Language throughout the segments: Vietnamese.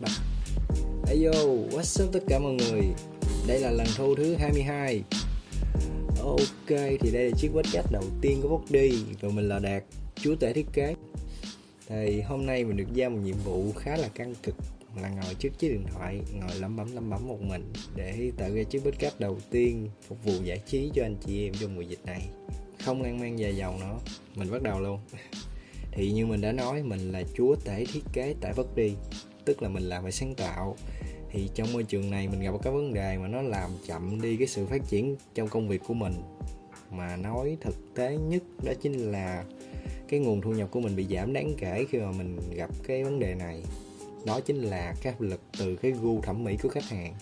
Đặt. Ayo, what's up tất cả mọi người. Đây là lần thu thứ 22. Ok, thì đây là chiếc podcast đầu tiên của VOKD. Và mình là Đạt, chú tể thiết kế. Thì hôm nay mình được giao một nhiệm vụ khá là căng cực, là ngồi trước chiếc điện thoại, ngồi lẩm bẩm một mình để tạo ra chiếc podcast đầu tiên phục vụ giải trí cho anh chị em trong mùa dịch này. Không lan man dài dòng nữa, mình bắt đầu luôn. Thì như mình đã nói, mình là chúa tể thiết kế tại VOKD, tức là mình làm về sáng tạo. Thì trong môi trường này mình gặp các vấn đề mà nó làm chậm đi cái sự phát triển trong công việc của mình. Mà nói thực tế nhất đó chính là cái nguồn thu nhập của mình bị giảm đáng kể khi mà mình gặp cái vấn đề này. Đó chính là cái áp lực từ cái gu thẩm mỹ của khách hàng.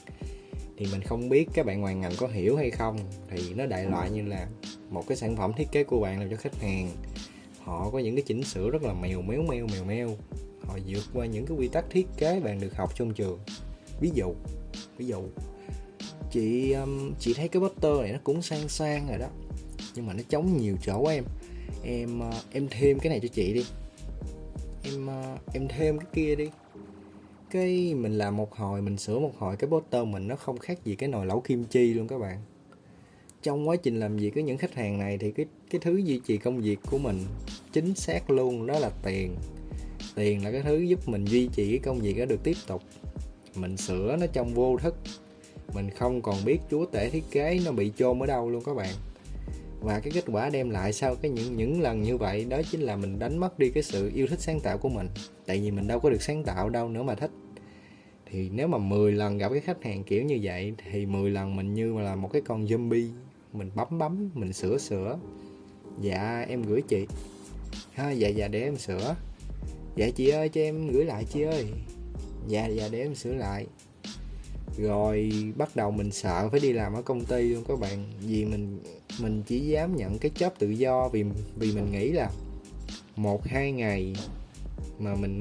Thì mình không biết các bạn ngoài ngành có hiểu hay không, thì nó đại loại như là một cái sản phẩm thiết kế của bạn làm cho khách hàng, họ có những cái chỉnh sửa rất là mèo. Họ vượt qua những cái quy tắc thiết kế bạn được học trong trường. Ví dụ chị thấy cái butter này nó cũng sang rồi đó, nhưng mà nó trống nhiều chỗ quá em thêm cái này cho chị đi, em thêm cái kia đi. Cái mình làm một hồi, mình sửa một hồi, cái butter mình nó không khác gì cái nồi lẩu kim chi luôn các bạn. Trong quá trình làm việc với những khách hàng này thì cái thứ duy trì công việc của mình chính xác luôn, đó là tiền. Tiền là cái thứ giúp mình duy trì cái công việc đó được tiếp tục. Mình sửa nó trong vô thức, mình không còn biết chúa tể thiết kế nó bị chôn ở đâu luôn các bạn. Và cái kết quả đem lại sau cái những lần như vậy đó chính là mình đánh mất đi cái sự yêu thích sáng tạo của mình. Tại vì mình đâu có được sáng tạo đâu nữa mà thích. Thì nếu mà 10 lần gặp cái khách hàng kiểu như vậy thì 10 lần mình như là một cái con zombie. Mình bấm, mình sửa. Dạ em gửi chị. Dạ để em sửa. Dạ chị ơi cho em gửi lại chị ơi. Dạ để em sửa lại. Rồi bắt đầu mình sợ phải đi làm ở công ty luôn các bạn. Vì mình chỉ dám nhận cái job tự do vì mình nghĩ là 1-2 ngày mà mình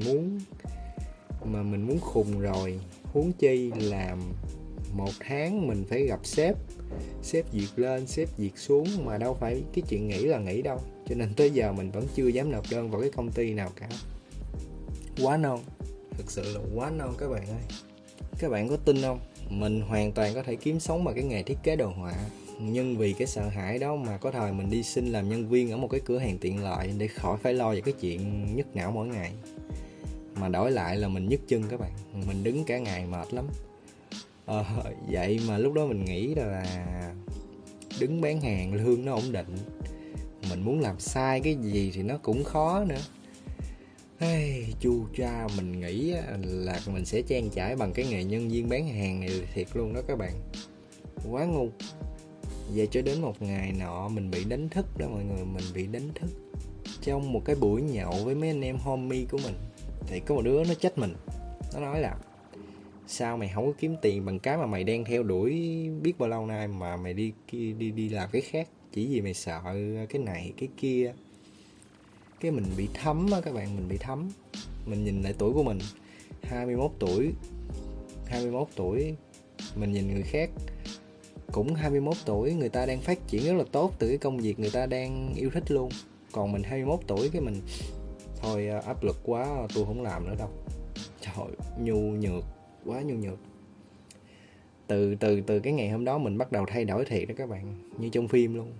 muốn khùng rồi, huống chi làm 1 tháng mình phải gặp sếp việc lên sếp việc xuống, mà đâu phải cái chuyện nghỉ là nghỉ đâu. Cho nên tới giờ mình vẫn chưa dám nộp đơn vào cái công ty nào cả. Quá non, thực sự là quá non các bạn ơi. Các bạn có tin không, mình hoàn toàn có thể kiếm sống bằng cái nghề thiết kế đồ họa, nhưng vì cái sợ hãi đó mà có thời mình đi xin làm nhân viên ở một cái cửa hàng tiện lợi để khỏi phải lo về cái chuyện nhức não mỗi ngày. Mà đổi lại là mình nhức chân các bạn, mình đứng cả ngày mệt lắm. Vậy mà lúc đó mình nghĩ là đứng bán hàng lương nó ổn định, mình muốn làm sai cái gì thì nó cũng khó nữa. Chu cha, mình nghĩ là mình sẽ trang trải bằng cái nghề nhân viên bán hàng này thiệt luôn đó các bạn. Quá ngu. Vậy cho đến một ngày nọ mình bị đánh thức đó mọi người, mình bị đánh thức trong một cái buổi nhậu với mấy anh em homie của mình. Thì có một đứa nó trách mình, nó nói là sao mày không có kiếm tiền bằng cái mà mày đang theo đuổi biết bao lâu nay mà mày đi làm cái khác chỉ vì mày sợ cái này cái kia. Cái mình bị thấm á các bạn, mình bị thấm. Mình nhìn lại tuổi của mình, 21 tuổi. Mình nhìn người khác cũng 21 tuổi, người ta đang phát triển rất là tốt từ cái công việc người ta đang yêu thích luôn. Còn mình 21 tuổi cái mình thôi áp lực quá, tôi không làm nữa đâu. Trời, nhu nhược. Từ cái ngày hôm đó mình bắt đầu thay đổi thiệt đó các bạn, như trong phim luôn.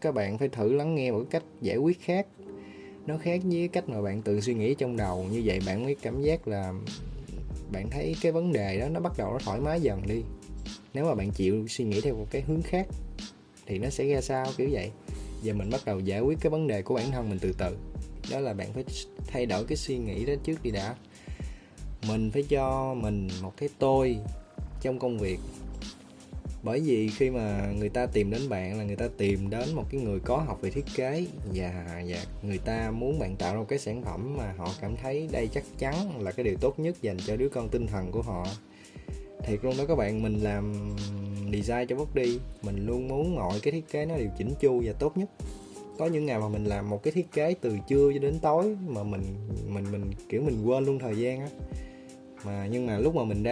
Các bạn phải thử lắng nghe một cách giải quyết khác. Nó khác với cách mà bạn tự suy nghĩ trong đầu, như vậy bạn mới cảm giác là bạn thấy cái vấn đề đó nó bắt đầu nó thoải mái dần đi. Nếu mà bạn chịu suy nghĩ theo một cái hướng khác thì nó sẽ ra sao kiểu vậy. Giờ mình bắt đầu giải quyết cái vấn đề của bản thân mình từ. Đó là bạn phải thay đổi cái suy nghĩ đó trước đi đã. Mình phải cho mình một cái tôi trong công việc. Bởi vì khi mà người ta tìm đến bạn là người ta tìm đến một cái người có học về thiết kế. Và người ta muốn bạn tạo ra một cái sản phẩm mà họ cảm thấy đây chắc chắn là cái điều tốt nhất dành cho đứa con tinh thần của họ. Thiệt luôn đó các bạn, mình làm design cho VOKD, mình luôn muốn mọi cái thiết kế nó đều chỉnh chu và tốt nhất. Có những ngày mà mình làm một cái thiết kế từ trưa cho đến tối mà mình kiểu mình quên luôn thời gian á. Nhưng mà lúc mà mình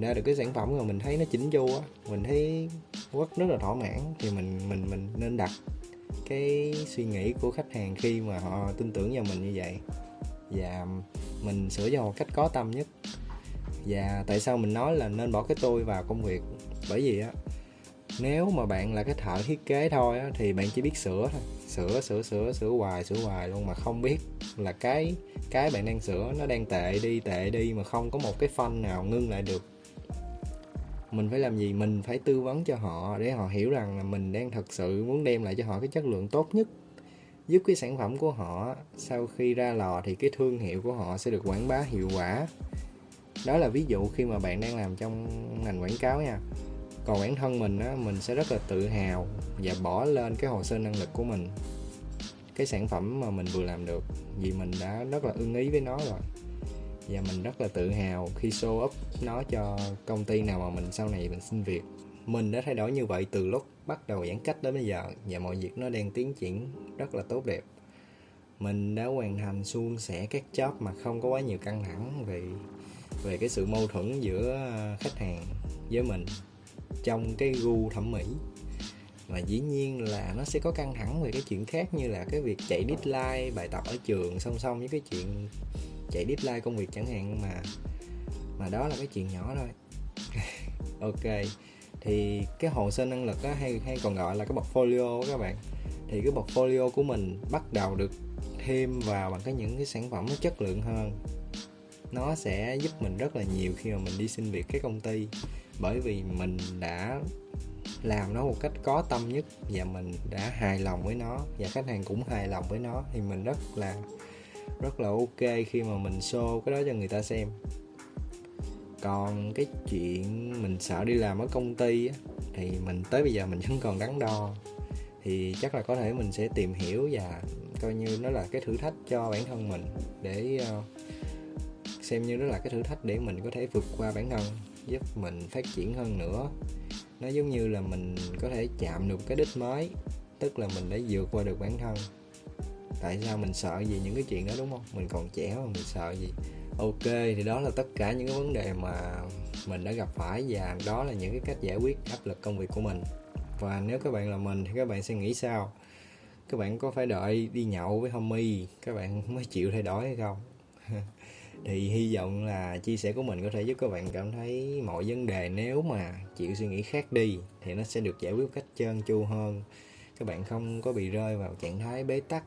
ra được cái sản phẩm rồi mình thấy nó chỉnh chu á, mình thấy rất là thỏa mãn. Thì mình nên đặt cái suy nghĩ của khách hàng khi mà họ tin tưởng vào mình như vậy, và mình sửa cho họ cách có tâm nhất. Và tại sao mình nói là nên bỏ cái tôi vào công việc? Bởi vì á, nếu mà bạn là cái thợ thiết kế thôi á, thì bạn chỉ biết sửa thôi, sửa hoài luôn mà không biết là cái bạn đang sửa nó đang tệ đi mà không có một cái phanh nào ngưng lại được. Mình phải làm gì? Mình phải tư vấn cho họ để họ hiểu rằng là mình đang thật sự muốn đem lại cho họ cái chất lượng tốt nhất, giúp cái sản phẩm của họ sau khi ra lò thì cái thương hiệu của họ sẽ được quảng bá hiệu quả. Đó là ví dụ khi mà bạn đang làm trong ngành quảng cáo nha. Còn bản thân mình á, mình sẽ rất là tự hào và bỏ lên cái hồ sơ năng lực của mình, cái sản phẩm mà mình vừa làm được, vì mình đã rất là ưng ý với nó rồi. Và mình rất là tự hào khi show up nó cho công ty nào mà mình sau này mình xin việc. Mình đã thay đổi như vậy từ lúc bắt đầu giãn cách đến bây giờ, và mọi việc nó đang tiến triển rất là tốt đẹp. Mình đã hoàn thành suôn sẻ các job mà không có quá nhiều căng thẳng về cái sự mâu thuẫn giữa khách hàng với mình trong cái gu thẩm mỹ. Mà dĩ nhiên là nó sẽ có căng thẳng về cái chuyện khác, như là cái việc chạy deadline bài tập ở trường song song với cái chuyện chạy deadline công việc chẳng hạn, mà đó là cái chuyện nhỏ thôi. Ok, thì cái hồ sơ năng lực á, hay còn gọi là cái portfolio các bạn, thì cái portfolio của mình bắt đầu được thêm vào bằng những cái sản phẩm nó chất lượng hơn. Nó sẽ giúp mình rất là nhiều khi mà mình đi xin việc cái công ty, bởi vì mình đã làm nó một cách có tâm nhất và mình đã hài lòng với nó và khách hàng cũng hài lòng với nó, thì mình rất là ok khi mà mình show cái đó cho người ta xem. Còn cái chuyện mình sợ đi làm ở công ty á, thì mình tới bây giờ mình vẫn còn đắn đo, thì chắc là có thể mình sẽ tìm hiểu và coi như nó là cái thử thách cho bản thân mình, để xem như nó là cái thử thách để mình có thể vượt qua bản thân, giúp mình phát triển hơn nữa. Nó giống như là mình có thể chạm được cái đích mới, tức là mình đã vượt qua được bản thân. Tại sao mình sợ gì những cái chuyện đó, đúng không? Mình còn trẻ mà mình sợ gì? Ok, thì đó là tất cả những cái vấn đề mà mình đã gặp phải, và đó là những cái cách giải quyết áp lực công việc của mình. Và nếu các bạn là mình thì các bạn sẽ nghĩ sao? Các bạn có phải đợi đi nhậu với homie các bạn mới chịu thay đổi hay không? Thì hy vọng là chia sẻ của mình có thể giúp các bạn cảm thấy mọi vấn đề, nếu mà chịu suy nghĩ khác đi thì nó sẽ được giải quyết cách trơn tru hơn. Các bạn không có bị rơi vào trạng thái bế tắc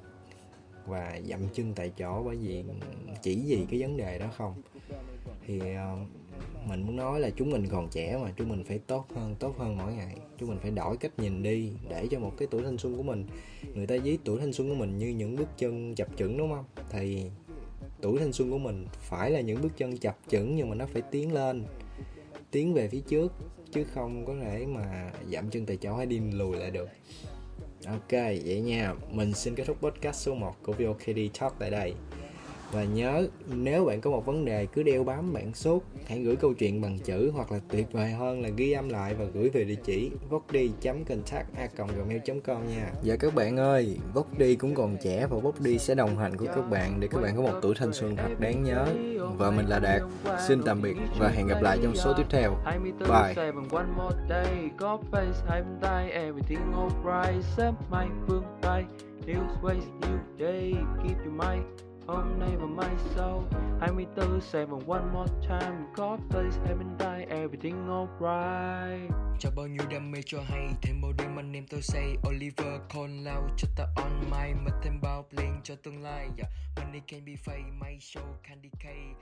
và dậm chân tại chỗ bởi vì chỉ vì cái vấn đề đó không. Thì mình muốn nói là chúng mình còn trẻ mà, chúng mình phải tốt hơn mỗi ngày. Chúng mình phải đổi cách nhìn đi, để cho một cái tuổi thanh xuân của mình, người ta ví tuổi thanh xuân của mình như những bước chân chập chững, đúng không? Thì tuổi thanh xuân của mình phải là những bước chân chập chững, nhưng mà nó phải tiến lên, tiến về phía trước, chứ không có thể mà dậm chân tại chỗ hay đi lùi lại được. Ok, vậy nha, mình xin kết thúc podcast số 1 của VOKD Talk tại đây. Và nhớ, nếu bạn có một vấn đề cứ đeo bám bạn suốt, hãy gửi câu chuyện bằng chữ, hoặc là tuyệt vời hơn là ghi âm lại và gửi về địa chỉ vokd.contact@gmail.com nha. Và các bạn ơi, VOKD cũng còn trẻ và VOKD sẽ đồng hành của các bạn để các bạn có một tuổi thanh xuân thật đáng nhớ. Và mình là Đạt, xin tạm biệt và hẹn gặp lại trong số tiếp theo. Bye! Hôm nay và mai sau 24/7 one more time. God bless, heaven die, everything alright. Cho bao nhiêu đam mê cho hay, thêm bao đêm anh em tôi say. Oliver Conlau cho ta on my, mất thêm bao playing cho tương lai. Yeah, money can be fake, my show candy cake.